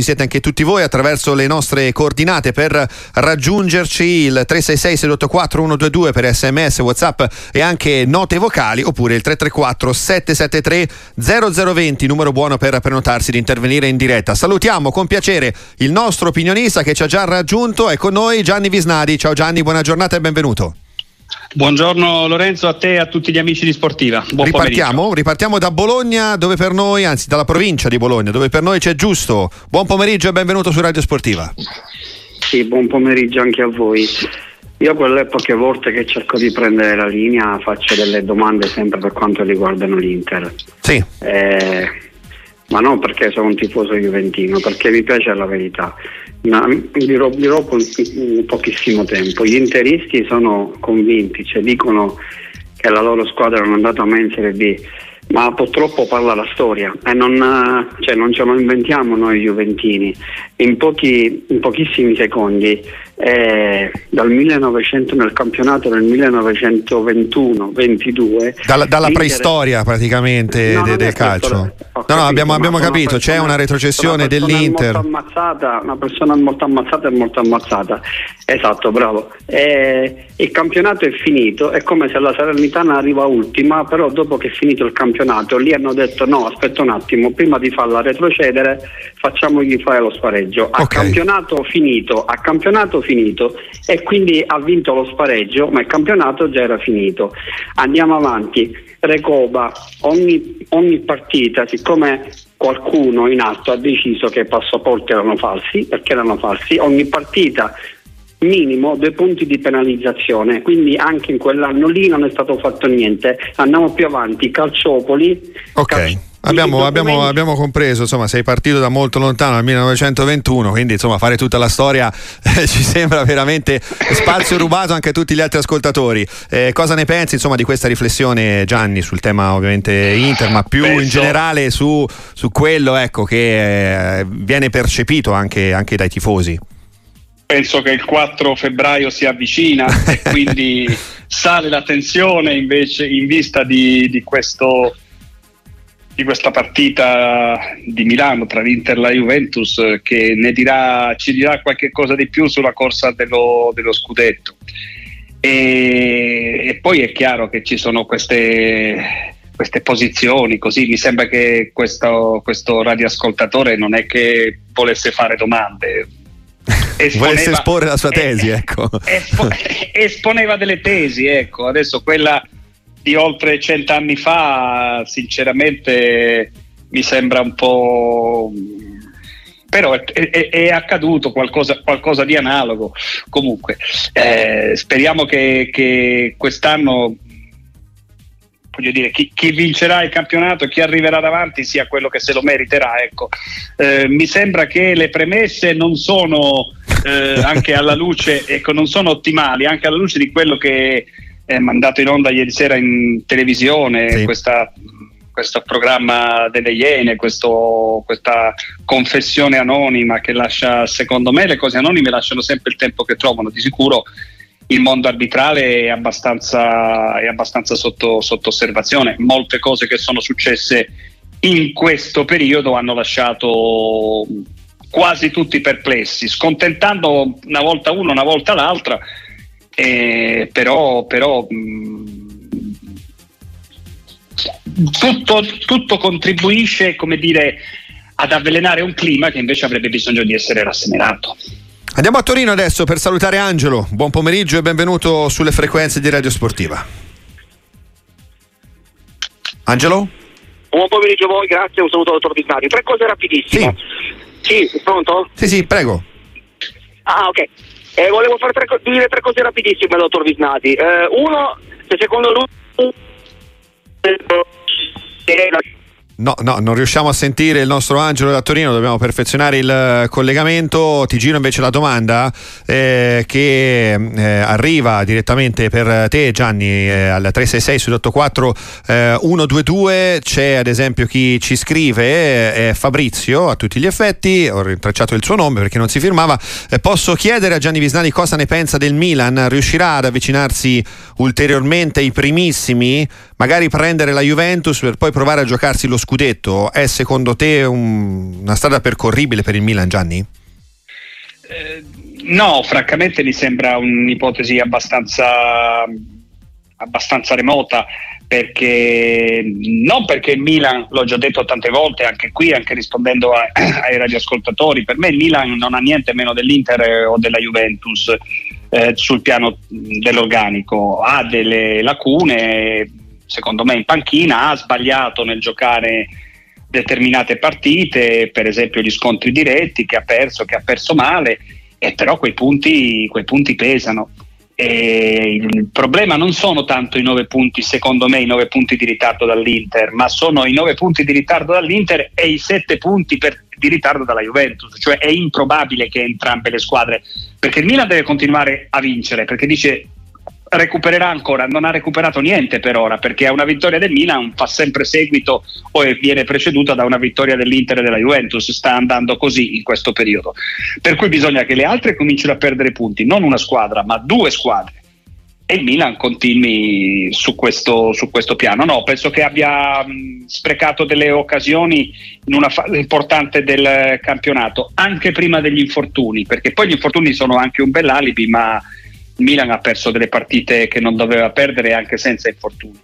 ci siete anche tutti voi attraverso le nostre coordinate per raggiungerci, il 366-684-122 per sms, whatsapp e anche note vocali, oppure il 334-773-0020, numero buono per prenotarsi di intervenire in diretta. Salutiamo con piacere il nostro opinionista che ci ha già raggiunto, è con noi Gianni Visnadi. Ciao Gianni, buona giornata e benvenuto. Buongiorno Lorenzo, a te e a tutti gli amici di Sportiva. Buon pomeriggio. Ripartiamo da Bologna, dove per noi, anzi dalla provincia di Bologna, dove per noi c'è Giusto. Buon pomeriggio e benvenuto su Radio Sportiva. Sì, buon pomeriggio anche a voi. Io quelle poche volte che cerco di prendere la linea faccio delle domande sempre per quanto riguardano l'Inter. Sì. Ma non perché sono un tifoso juventino, perché mi piace la verità. Ma dirò pochissimo tempo. Gli interisti sono convinti, cioè dicono che la loro squadra non è andata mai in Serie B, ma purtroppo parla la storia e non ce lo inventiamo noi juventini. In pochissimi secondi, dal 1900 nel campionato del 1921-22, dalla preistoria praticamente del calcio. Abbiamo capito, c'è una retrocessione dell'Inter. Una persona molto ammazzata. Esatto, bravo. Il campionato è finito, è come se la Salernitana arriva ultima, però dopo che è finito il campionato lì hanno detto no, aspetta un attimo, prima di farla retrocedere facciamogli fare lo spareggio. A campionato finito, e quindi ha vinto lo spareggio, ma il campionato già era finito. Andiamo avanti. Recoba, ogni partita, siccome qualcuno in alto ha deciso che i passaporti erano falsi, ogni partita minimo 2 punti di penalizzazione, quindi anche in quell'anno lì non è stato fatto niente. Andiamo più avanti, Calciopoli. Ok, abbiamo compreso, insomma sei partito da molto lontano, dal 1921, quindi insomma fare tutta la storia ci sembra veramente spazio rubato anche a tutti gli altri ascoltatori. Cosa ne pensi insomma di questa riflessione Gianni sul tema ovviamente Inter, ma più in generale su quello che viene percepito anche dai tifosi? Penso che il 4 febbraio si avvicina e quindi sale la tensione invece in vista di questa partita di Milano tra l'Inter e la Juventus, che ci dirà qualche cosa di più sulla corsa dello scudetto. E poi è chiaro che ci sono queste posizioni, così mi sembra che questo radioascoltatore non è che volesse fare domande. Volesse esporre la sua tesi, esponeva delle tesi, adesso quella di oltre 100 anni fa sinceramente mi sembra un po', però è accaduto qualcosa di analogo. Comunque speriamo che quest'anno, voglio dire, chi vincerà il campionato, chi arriverà davanti sia quello che se lo meriterà. Mi sembra che le premesse non sono anche alla luce, non sono ottimali, anche alla luce di quello che è mandato in onda ieri sera in televisione, sì. Questo programma delle Iene, questa confessione anonima che lascia, secondo me le cose anonime lasciano sempre il tempo che trovano. Di sicuro il mondo arbitrale è abbastanza sotto osservazione. Molte cose che sono successe in questo periodo hanno lasciato quasi tutti perplessi, scontentando una volta uno, una volta l'altra, tutto contribuisce, come dire, ad avvelenare un clima che invece avrebbe bisogno di essere rasserenato. Andiamo a Torino adesso per salutare Angelo. Buon pomeriggio e benvenuto sulle frequenze di Radio Sportiva. Angelo? Buon pomeriggio a voi, grazie, un saluto al dottor Visnadi. 3 cose rapidissime. Sì, pronto? Sì, prego. Ah, ok. Volevo fare dire 3 cose rapidissime al dottor Visnadi. Uno, se secondo lui... No, non riusciamo a sentire il nostro Angelo da Torino, dobbiamo perfezionare il collegamento. Ti giro invece la domanda che arriva direttamente per te Gianni al 366-684-122. C'è ad esempio chi ci scrive, Fabrizio a tutti gli effetti, ho rintracciato il suo nome perché non si firmava. Posso chiedere a Gianni Visnadi cosa ne pensa del Milan? Riuscirà ad avvicinarsi ulteriormente ai primissimi? Magari prendere la Juventus per poi provare a giocarsi lo scudetto scudetto, è secondo te una strada percorribile per il Milan, Gianni? No, francamente mi sembra un'ipotesi abbastanza remota, perché non perché il Milan, l'ho già detto tante volte anche qui, anche rispondendo ai radioascoltatori, per me il Milan non ha niente meno dell'Inter o della Juventus sul piano dell'organico, ha delle lacune secondo me in panchina, ha sbagliato nel giocare determinate partite, per esempio gli scontri diretti che ha perso male, e però quei punti pesano. E il problema non sono tanto i 9 punti, secondo me, i 9 punti di ritardo dall'Inter, ma sono i 9 punti di ritardo dall'Inter e i 7 punti di ritardo dalla Juventus. Cioè è improbabile che entrambe le squadre, perché il Milan deve continuare a vincere, perché dice recupererà ancora, non ha recuperato niente per ora, perché a una vittoria del Milan fa sempre seguito o viene preceduta da una vittoria dell'Inter e della Juventus, sta andando così in questo periodo, per cui bisogna che le altre cominciano a perdere punti, non una squadra ma 2 squadre, e il Milan continui su questo piano. No, penso che abbia sprecato delle occasioni in una fase importante del campionato, anche prima degli infortuni, perché poi gli infortuni sono anche un bell'alibi, ma Milan ha perso delle partite che non doveva perdere anche senza infortuni.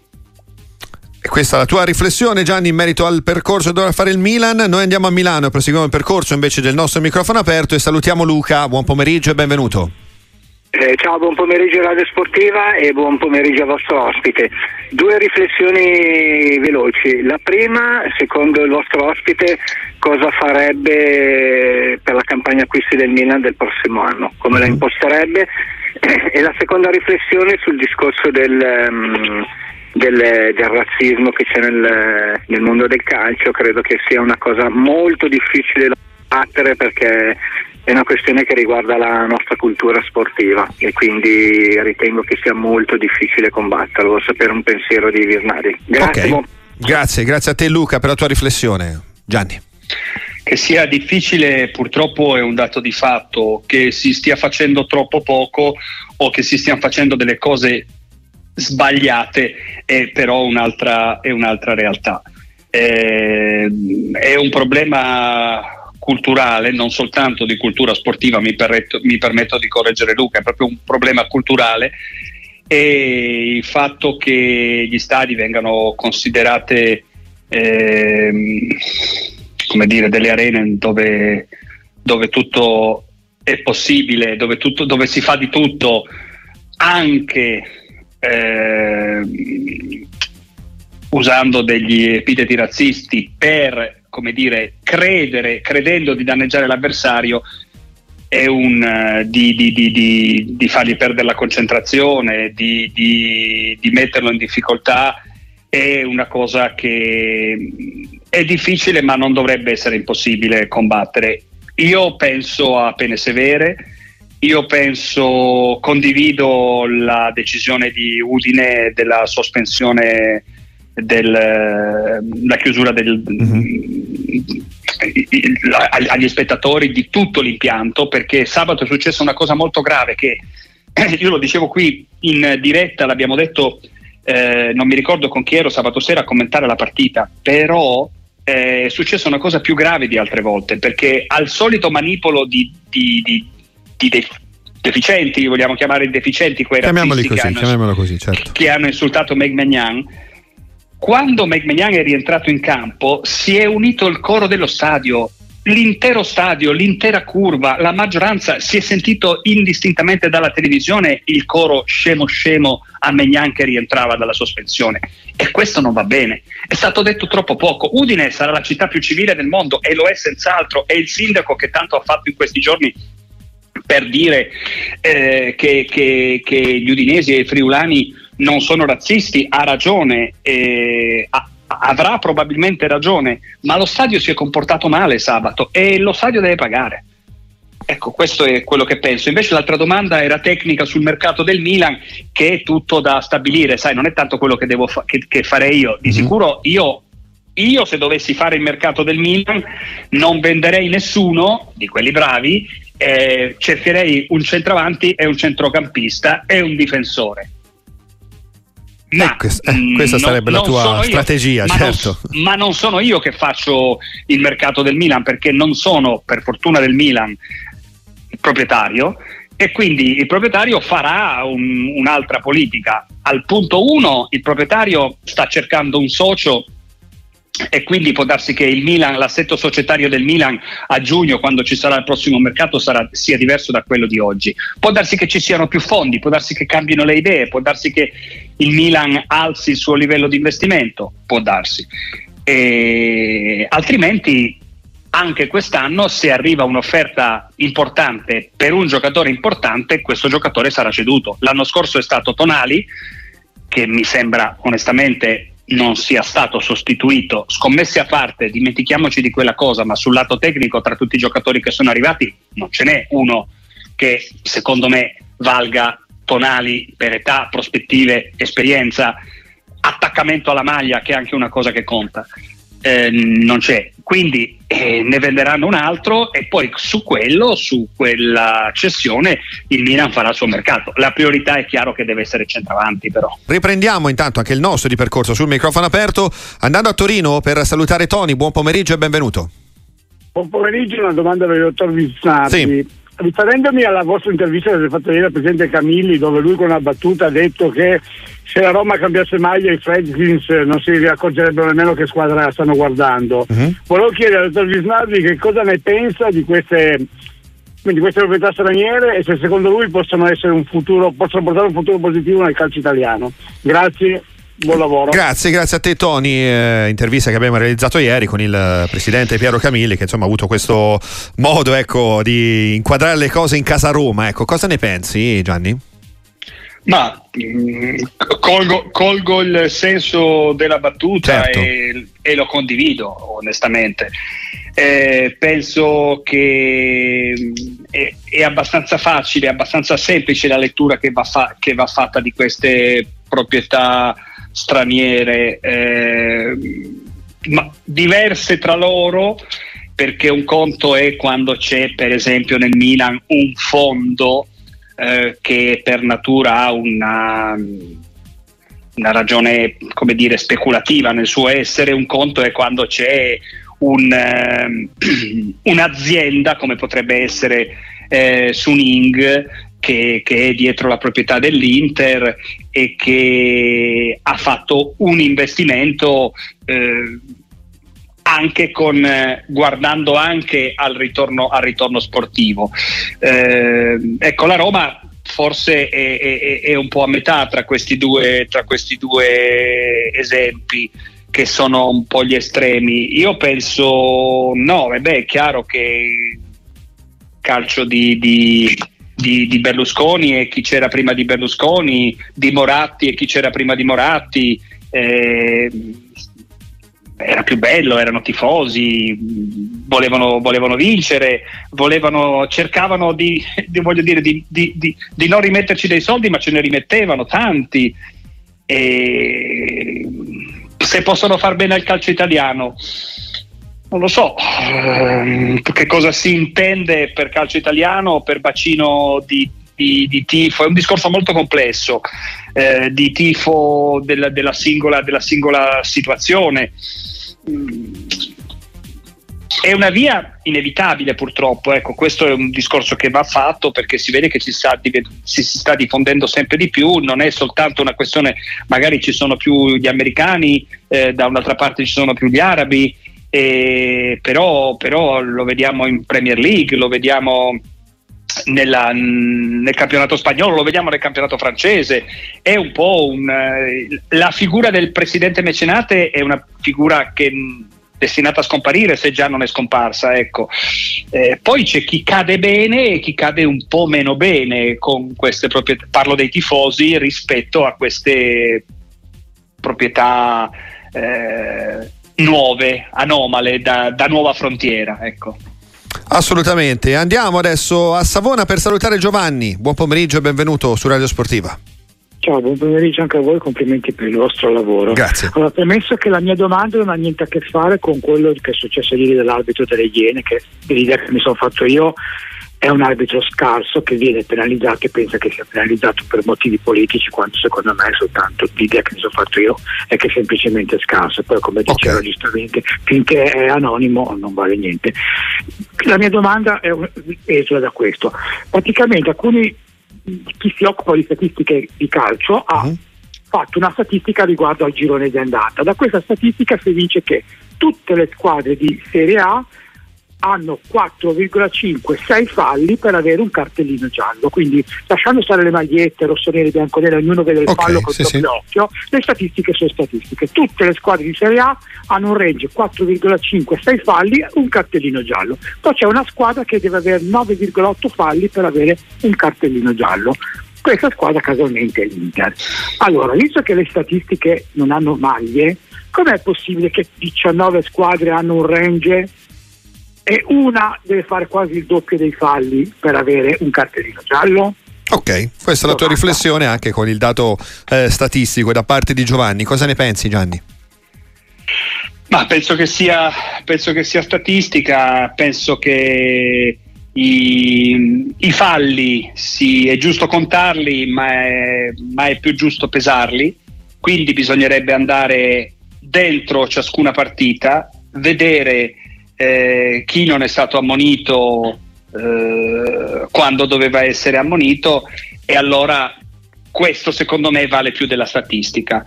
E questa è la tua riflessione, Gianni, in merito al percorso che dovrà fare il Milan. Noi andiamo a Milano e proseguiamo il percorso invece del nostro microfono aperto e salutiamo Luca. Buon pomeriggio e benvenuto. Ciao, buon pomeriggio Radio Sportiva e buon pomeriggio al vostro ospite. 2 riflessioni veloci. La prima, secondo il vostro ospite, cosa farebbe per la campagna acquisti del Milan del prossimo anno? Come la imposterebbe? E la seconda riflessione sul discorso del razzismo che c'è nel mondo del calcio. Credo che sia una cosa molto difficile da battere, perché è una questione che riguarda la nostra cultura sportiva e quindi ritengo che sia molto difficile combatterlo. Volevo sapere un pensiero di Visnadi. Grazie. Okay. Grazie a te Luca per la tua riflessione. Gianni. Che sia difficile purtroppo è un dato di fatto, che si stia facendo troppo poco o che si stiano facendo delle cose sbagliate è però un'altra realtà. È un problema culturale, non soltanto di cultura sportiva, mi permetto di correggere Luca, è proprio un problema culturale, e il fatto che gli stadi vengano considerate come dire delle arene dove tutto è possibile, dove si fa di tutto, anche usando degli epiteti razzisti per, come dire, credendo di danneggiare l'avversario, è di fargli perdere la concentrazione, di metterlo in difficoltà. È una cosa che è difficile, ma non dovrebbe essere impossibile combattere. Io penso a pene severe, condivido la decisione di Udine della sospensione della chiusura agli spettatori di tutto l'impianto, perché sabato è successa una cosa molto grave che io lo dicevo qui in diretta, l'abbiamo detto. Non mi ricordo con chi ero sabato sera a commentare la partita, però è successa una cosa più grave di altre volte, perché al solito manipolo di deficienti, vogliamo chiamare deficienti quei razzisti così, certo, che hanno insultato Meg Menyang. Quando Meg Menyang è rientrato in campo si è unito il coro dello stadio, l'intero stadio, l'intera curva, la maggioranza, si è sentito indistintamente dalla televisione il coro "scemo scemo" a Menyang che rientrava dalla sospensione, e questo non va bene, è stato detto troppo poco. Udine sarà la città più civile del mondo e lo è senz'altro, è il sindaco che tanto ha fatto in questi giorni per dire che gli udinesi e i friulani non sono razzisti, ha ragione, avrà probabilmente ragione, ma lo stadio si è comportato male sabato e lo stadio deve pagare. Ecco, questo è quello che penso. Invece l'altra domanda era tecnica sul mercato del Milan, che è tutto da stabilire, sai, non è tanto quello che devo che farei io. Di sicuro io se dovessi fare il mercato del Milan non venderei nessuno di quelli bravi, cercherei un centravanti e un centrocampista e un difensore. Questa sarebbe la tua strategia, certo. Ma non sono io che faccio il mercato del Milan, perché non sono, per fortuna del Milan, il proprietario, e quindi il proprietario farà un'altra politica. Al punto 1, il proprietario sta cercando un socio, e quindi può darsi che il Milan, l'assetto societario del Milan a giugno, quando ci sarà il prossimo mercato, sia diverso da quello di oggi. Può darsi che ci siano più fondi, può darsi che cambino le idee, può darsi che il Milan alzi il suo livello di investimento, può darsi. E altrimenti anche quest'anno, se arriva un'offerta importante per un giocatore importante, questo giocatore sarà ceduto. L'anno scorso è stato Tonali, che mi sembra onestamente non sia stato sostituito. Scommesse a parte, dimentichiamoci di quella cosa, ma sul lato tecnico, tra tutti i giocatori che sono arrivati, non ce n'è uno che secondo me valga Tonali per età, prospettive, esperienza, attaccamento alla maglia, che è anche una cosa che conta. Non c'è, quindi ne venderanno un altro, e poi su quella cessione il Milan farà il suo mercato. La priorità è chiaro che deve essere centravanti, però. Riprendiamo intanto anche il nostro di percorso sul microfono aperto, andando a Torino per salutare Tony. Buon pomeriggio e benvenuto. Buon pomeriggio, una domanda per il dottor Visnadi. Sì. Riferendomi alla vostra intervista che avete fatto ieri al presidente Camilli, dove lui con una battuta ha detto che se la Roma cambiasse maglia i Fredkins non si accorgerebbero nemmeno che squadra stanno guardando. Volevo chiedere al dottor Visnadi che cosa ne pensa di queste proprietà straniere, e se secondo lui possono portare un futuro positivo nel calcio italiano. Grazie. Buon lavoro. Grazie a te Tony, intervista che abbiamo realizzato ieri con il presidente Piero Camilli, che insomma ha avuto questo modo di inquadrare le cose in casa Roma. Cosa ne pensi, Gianni? Ma colgo il senso della battuta, certo, e lo condivido onestamente. Penso che è abbastanza facile, è abbastanza semplice la lettura che va fatta di queste proprietà straniere, ma diverse tra loro, perché un conto è quando c'è per esempio nel Milan un fondo che per natura ha una ragione, come dire, speculativa nel suo essere. Un conto è quando c'è un'azienda come potrebbe essere Suning, che è dietro la proprietà dell'Inter e che ha fatto un investimento anche guardando anche al ritorno sportivo. La Roma forse è un po' a metà tra questi due esempi, che sono un po' gli estremi. Io penso è chiaro che calcio di Berlusconi e chi c'era prima di Berlusconi, di Moratti e chi c'era prima di Moratti, era più bello, erano tifosi, volevano vincere, cercavano di non rimetterci dei soldi, ma ce ne rimettevano tanti. E se possono far bene al calcio italiano, non lo so che cosa si intende per calcio italiano, per bacino di tifo. È un discorso molto complesso, di tifo della singola situazione. È una via inevitabile, purtroppo. Questo è un discorso che va fatto, perché si vede che si sta diffondendo sempre di più. Non è soltanto una questione, magari ci sono più gli americani, da un'altra parte ci sono più gli arabi. Però lo vediamo in Premier League, lo vediamo nel campionato spagnolo, lo vediamo nel campionato francese. È un po' la figura del presidente mecenate è una figura che è destinata a scomparire, se già non è scomparsa. Poi c'è chi cade bene e chi cade un po' meno bene con queste proprietà. Parlo dei tifosi rispetto a queste proprietà nuove, anomale, da nuova frontiera. Assolutamente. Andiamo adesso a Savona per salutare Giovanni. Buon pomeriggio e benvenuto su Radio Sportiva. Ciao, buon pomeriggio anche a voi, complimenti per il vostro lavoro. Grazie. Allora, premesso che la mia domanda non ha niente a che fare con quello che è successo ieri dell'arbitro delle Iene, che l'idea che mi sono fatto io è un arbitro scarso che viene penalizzato e pensa che sia penalizzato per motivi politici, quando secondo me è soltanto l'idea che mi sono fatto io è che è semplicemente scarso. Poi, come dicevo giustamente, finché è anonimo non vale niente. La mia domanda esula da questo. Praticamente chi si occupa di statistiche di calcio ha fatto una statistica riguardo al girone di andata. Da questa statistica si dice che tutte le squadre di Serie A hanno 4,5-6 falli per avere un cartellino giallo, quindi lasciando stare le magliette rossonere e bianconere, ognuno vede il fallo col proprio occhio. Le statistiche sono statistiche, tutte le squadre di Serie A hanno un range 4,5-6 falli, un cartellino giallo. Poi c'è una squadra che deve avere 9,8 falli per avere un cartellino giallo. Questa squadra casualmente è l'Inter. Allora, visto che le statistiche non hanno maglie, com'è possibile che 19 squadre hanno un range e una deve fare quasi il doppio dei falli per avere un cartellino giallo? Ok, questa è la tua riflessione anche con il dato statistico da parte di Giovanni. Cosa ne pensi, Gianni? Ma penso che sia statistica, penso che i falli sì, è giusto contarli, ma è più giusto pesarli, quindi bisognerebbe andare dentro ciascuna partita, vedere chi non è stato ammonito quando doveva essere ammonito, e allora questo secondo me vale più della statistica.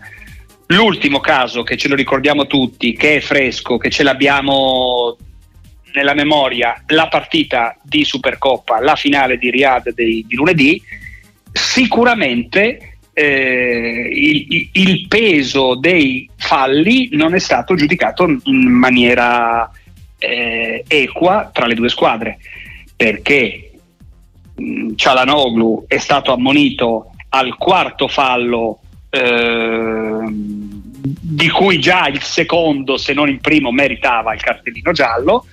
L'ultimo caso, che ce lo ricordiamo tutti, che è fresco, che ce l'abbiamo nella memoria, la partita di Supercoppa, la finale di Riyadh di lunedì, sicuramente il peso dei falli non è stato giudicato in maniera equa tra le due squadre, perché Ciallanoğlu è stato ammonito al quarto fallo, di cui già il secondo, se non il primo, meritava il cartellino giallo,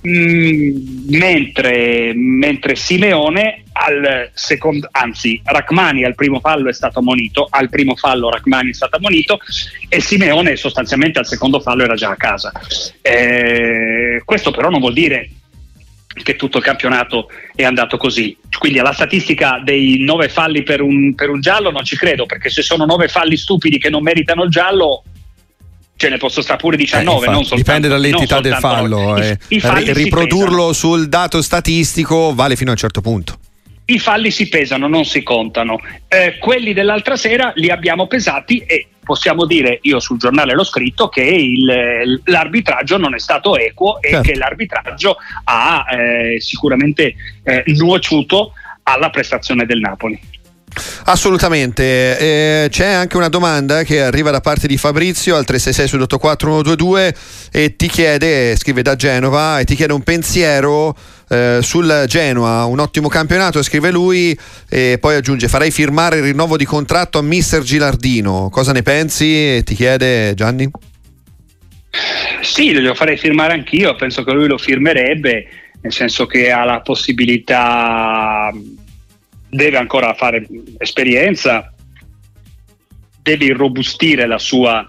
mentre Simeone al secondo, anzi Rachmani al primo fallo è stato ammonito, al primo fallo Rachmani è stato ammonito e Simeone sostanzialmente al secondo fallo era già a casa. Questo però non vuol dire che tutto il campionato è andato così, quindi alla statistica dei 9 falli per un giallo non ci credo, perché se sono 9 falli stupidi che non meritano il giallo, ce ne posso stare pure 19, infatti, non soltanto, dipende dall'entità del fallo. Riprodurlo sul dato statistico vale fino a un certo punto. I falli si pesano, non si contano. Quelli dell'altra sera li abbiamo pesati e possiamo dire, io sul giornale l'ho scritto, che l'arbitraggio non è stato equo, e che l'arbitraggio ha sicuramente nuociuto alla prestazione del Napoli. Assolutamente. C'è anche una domanda che arriva da parte di Fabrizio al 366 su 84122 e ti chiede, scrive da Genova, e ti chiede un pensiero sul Genoa, un ottimo campionato, scrive lui, e poi aggiunge: farei firmare il rinnovo di contratto a mister Gilardino, cosa ne pensi? E ti chiede Gianni. Sì, lo farei firmare anch'io, penso che lui lo firmerebbe, nel senso che ha la possibilità, deve ancora fare esperienza, deve irrobustire la sua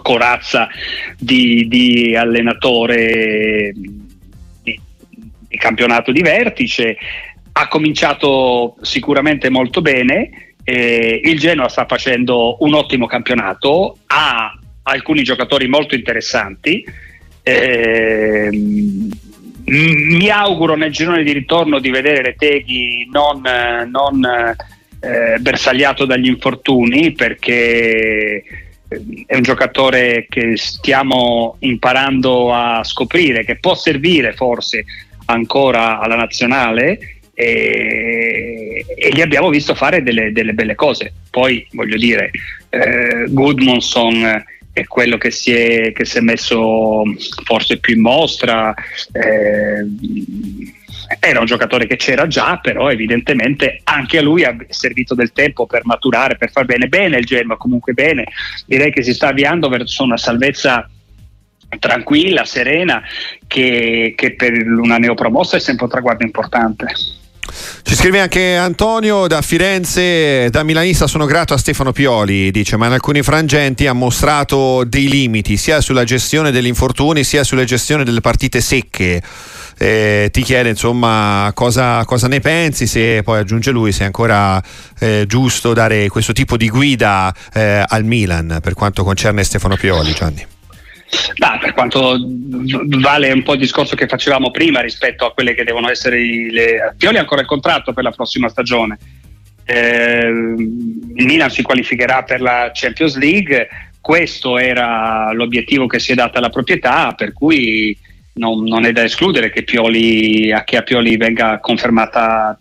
corazza di allenatore di campionato di vertice. Ha cominciato sicuramente molto bene, il Genoa sta facendo un ottimo campionato, ha alcuni giocatori molto interessanti, mi auguro nel girone di ritorno di vedere Reteghi non bersagliato dagli infortuni, perché è un giocatore che stiamo imparando a scoprire, che può servire forse ancora alla nazionale, e gli abbiamo visto fare delle belle cose. Poi voglio dire, Gudmundson è quello che si è messo forse più in mostra, era un giocatore che c'era già, però evidentemente anche a lui ha servito del tempo per maturare, per far bene il Genoa, comunque bene, direi che si sta avviando verso una salvezza tranquilla, serena, che per una neopromossa è sempre un traguardo importante. Ci scrive anche Antonio da Firenze: da milanista sono grato a Stefano Pioli, dice, ma in alcuni frangenti ha mostrato dei limiti sia sulla gestione degli infortuni sia sulla gestione delle partite secche. ti chiede insomma cosa ne pensi, se poi aggiunge lui se è ancora giusto dare questo tipo di guida al Milan per quanto concerne Stefano Pioli. Gianni. Bah, per quanto vale un po' il discorso che facevamo prima rispetto a quelle che devono essere le... Pioli ha ancora il contratto per la prossima stagione, il Milan si qualificherà per la Champions League, questo era l'obiettivo che si è data la proprietà, per cui non è da escludere che a Pioli venga confermata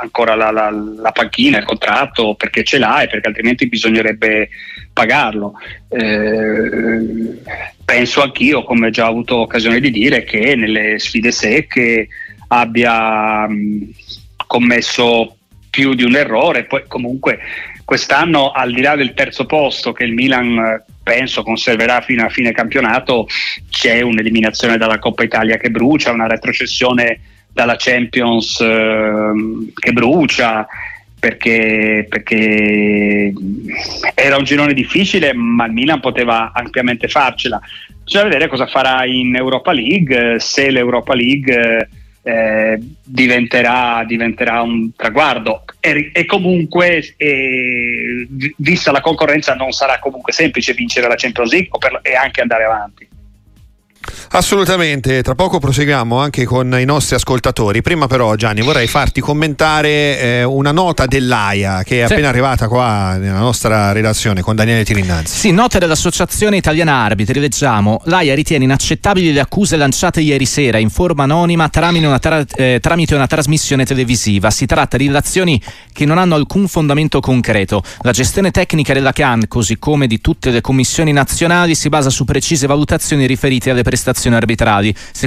ancora la panchina, il contratto, perché ce l'ha e perché altrimenti bisognerebbe pagarlo. Penso anch'io, come già ho avuto occasione di dire, che nelle sfide secche abbia commesso più di un errore. Poi comunque quest'anno, al di là del terzo posto che il Milan penso conserverà fino a fine campionato, c'è un'eliminazione dalla Coppa Italia che brucia, una retrocessione dalla Champions che brucia, perché era un girone difficile, ma il Milan poteva ampiamente farcela. Bisogna vedere cosa farà in Europa League, se l'Europa League diventerà un traguardo, e comunque vista la concorrenza non sarà comunque semplice vincere la Champions League e anche andare avanti. Assolutamente, tra poco proseguiamo anche con i nostri ascoltatori. Prima però, Gianni, vorrei farti commentare una nota dell'AIA che è appena arrivata qua nella nostra redazione con Daniele Tirinnanzi. Sì, nota dell'Associazione Italiana Arbitri, leggiamo: l'AIA ritiene inaccettabili le accuse lanciate ieri sera in forma anonima tramite una trasmissione televisiva. Si tratta di relazioni che non hanno alcun fondamento concreto. La gestione tecnica della CAN, così come di tutte le commissioni nazionali, si basa su precise valutazioni riferite alle prestazioni arbitrali. Se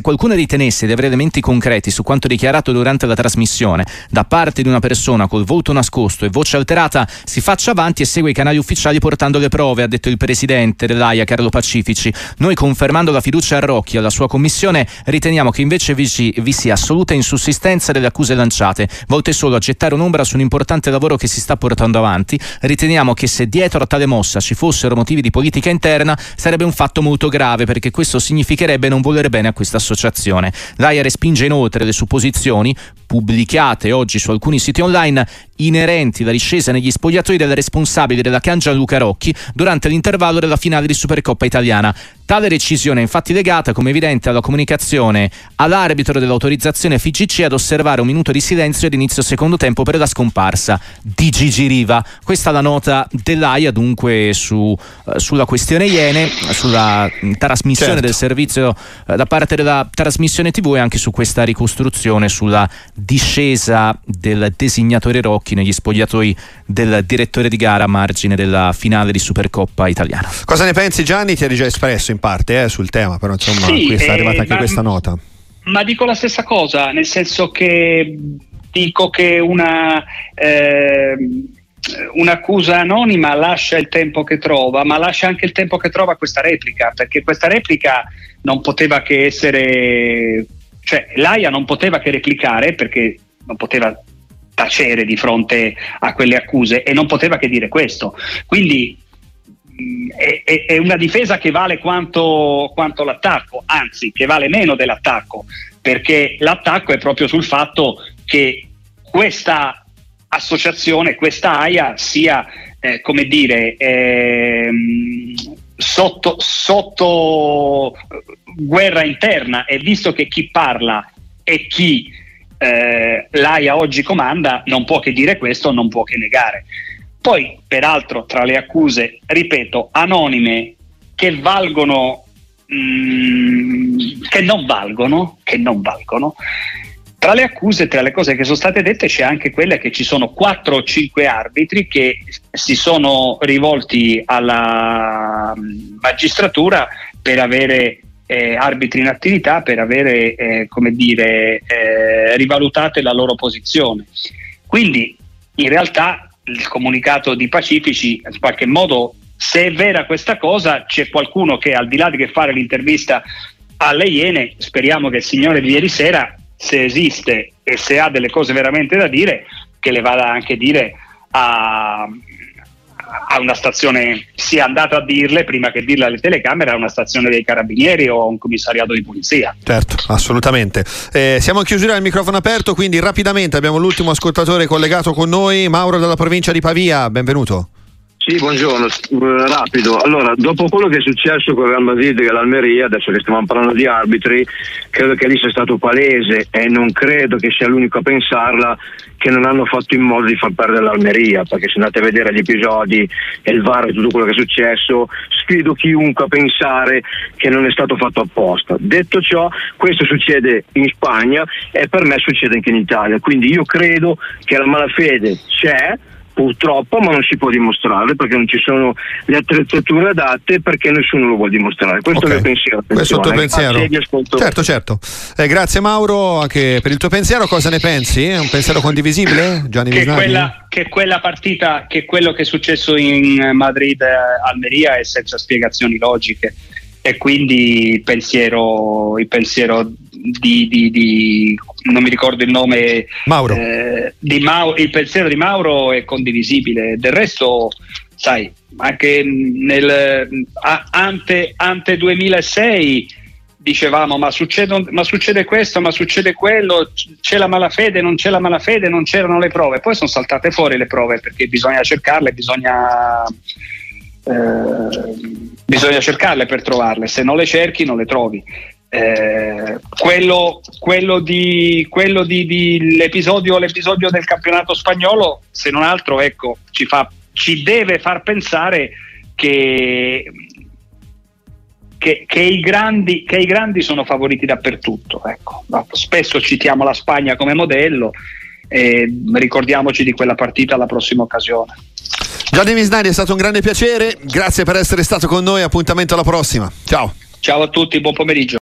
qualcuno ritenesse di avere elementi concreti su quanto dichiarato durante la trasmissione da parte di una persona col volto nascosto e voce alterata, si faccia avanti e segua i canali ufficiali portando le prove, ha detto il presidente dell'AIA Carlo Pacifici. Noi, confermando la fiducia a Rocchi e alla sua commissione, riteniamo che invece vi sia assoluta insussistenza delle accuse lanciate, volte solo a gettare un'ombra su un importante lavoro che si sta portando avanti. Riteniamo che se dietro a tale mossa ci fossero motivi di politica interna sarebbe un fatto molto grave, perché questo significherebbe non voler bene a questa associazione. L'AIA respinge inoltre le supposizioni pubblicate oggi su alcuni siti online inerenti alla discesa negli spogliatoi del responsabile della CAN Luca Rocchi durante l'intervallo della finale di Supercoppa Italiana. Tale decisione è infatti legata, come evidente, alla comunicazione all'arbitro dell'autorizzazione FIGC ad osservare un minuto di silenzio ad inizio secondo tempo per la scomparsa di Gigi Riva. Questa è la nota dell'AIA dunque sulla questione Iene, sulla trasmissione del servizio da parte della trasmissione TV e anche su questa ricostruzione sulla discesa del designatore Rocchi negli spogliatoi del direttore di gara a margine della finale di Supercoppa Italiana. Cosa ne pensi, Gianni? Ti eri già espresso in parte sul tema, però insomma sì, qui è arrivata anche questa nota. Ma dico la stessa cosa, nel senso che dico che un'accusa anonima lascia il tempo che trova, ma lascia anche il tempo che trova questa replica, perché questa replica non poteva che essere, cioè l'AIA non poteva che replicare, perché non poteva tacere di fronte a quelle accuse e non poteva che dire questo. Quindi è una difesa che vale quanto l'attacco, anzi che vale meno dell'attacco, perché l'attacco è proprio sul fatto che questa associazione, questa AIA sia sotto guerra interna, e visto che chi parla e chi l'AIA oggi comanda non può che dire questo, non può che negare. Poi peraltro tra le accuse, ripeto, anonime che valgono che non valgono, tra le accuse, tra le cose che sono state dette, c'è anche quella che ci sono 4 o 5 arbitri che si sono rivolti alla magistratura per avere arbitri in attività, per avere rivalutate la loro posizione. Quindi in realtà il comunicato di Pacifici, in qualche modo, se è vera questa cosa, c'è qualcuno che, al di là di che fare l'intervista alle Iene, speriamo che il signore di ieri sera, se esiste e se ha delle cose veramente da dire, che le vada anche a dire a ha una stazione, sia andato a dirle prima che dirle alle telecamere, ha una stazione dei carabinieri o un commissariato di polizia. Certo, assolutamente. Siamo in chiusura del microfono aperto, quindi rapidamente abbiamo l'ultimo ascoltatore collegato con noi, Mauro dalla provincia di Pavia, benvenuto. Sì, buongiorno, rapido. Allora, dopo quello che è successo con Real Madrid e l'Almeria, adesso che stiamo parlando di arbitri, credo che lì sia stato palese, e non credo che sia l'unico a pensarla, che non hanno fatto in modo di far perdere l'Almeria, perché se andate a vedere gli episodi e il VAR e tutto quello che è successo, sfido chiunque a pensare che non è stato fatto apposta. Detto ciò, questo succede in Spagna e per me succede anche in Italia, quindi io credo che la malafede c'è, purtroppo, ma non si può dimostrare perché non ci sono le attrezzature adatte, perché nessuno lo vuole dimostrare. Questo è il mio pensiero. Questo è il tuo pensiero. Certo. Grazie Mauro anche per il tuo pensiero. Cosa ne pensi? È un pensiero condivisibile, Gianni Visnadi? Che quella partita, che quello che è successo in Madrid-Almeria è senza spiegazioni logiche, e quindi il pensiero di non mi ricordo il nome, Mauro. Il pensiero di Mauro è condivisibile. Del resto, sai, anche ante 2006 dicevamo ma succede questo, ma succede quello, c'è la malafede, non c'è la malafede, non c'erano le prove, poi sono saltate fuori le prove perché bisogna cercarle, bisogna cercarle per trovarle, se non le cerchi non le trovi. Quello di l'episodio del campionato spagnolo, se non altro, ecco, ci deve far pensare che i grandi sono favoriti dappertutto, ecco. Spesso citiamo la Spagna come modello, ricordiamoci di quella partita alla prossima occasione. Gianni Visnadi, è stato un grande piacere, grazie per essere stato con noi, appuntamento alla prossima, ciao a tutti, buon pomeriggio.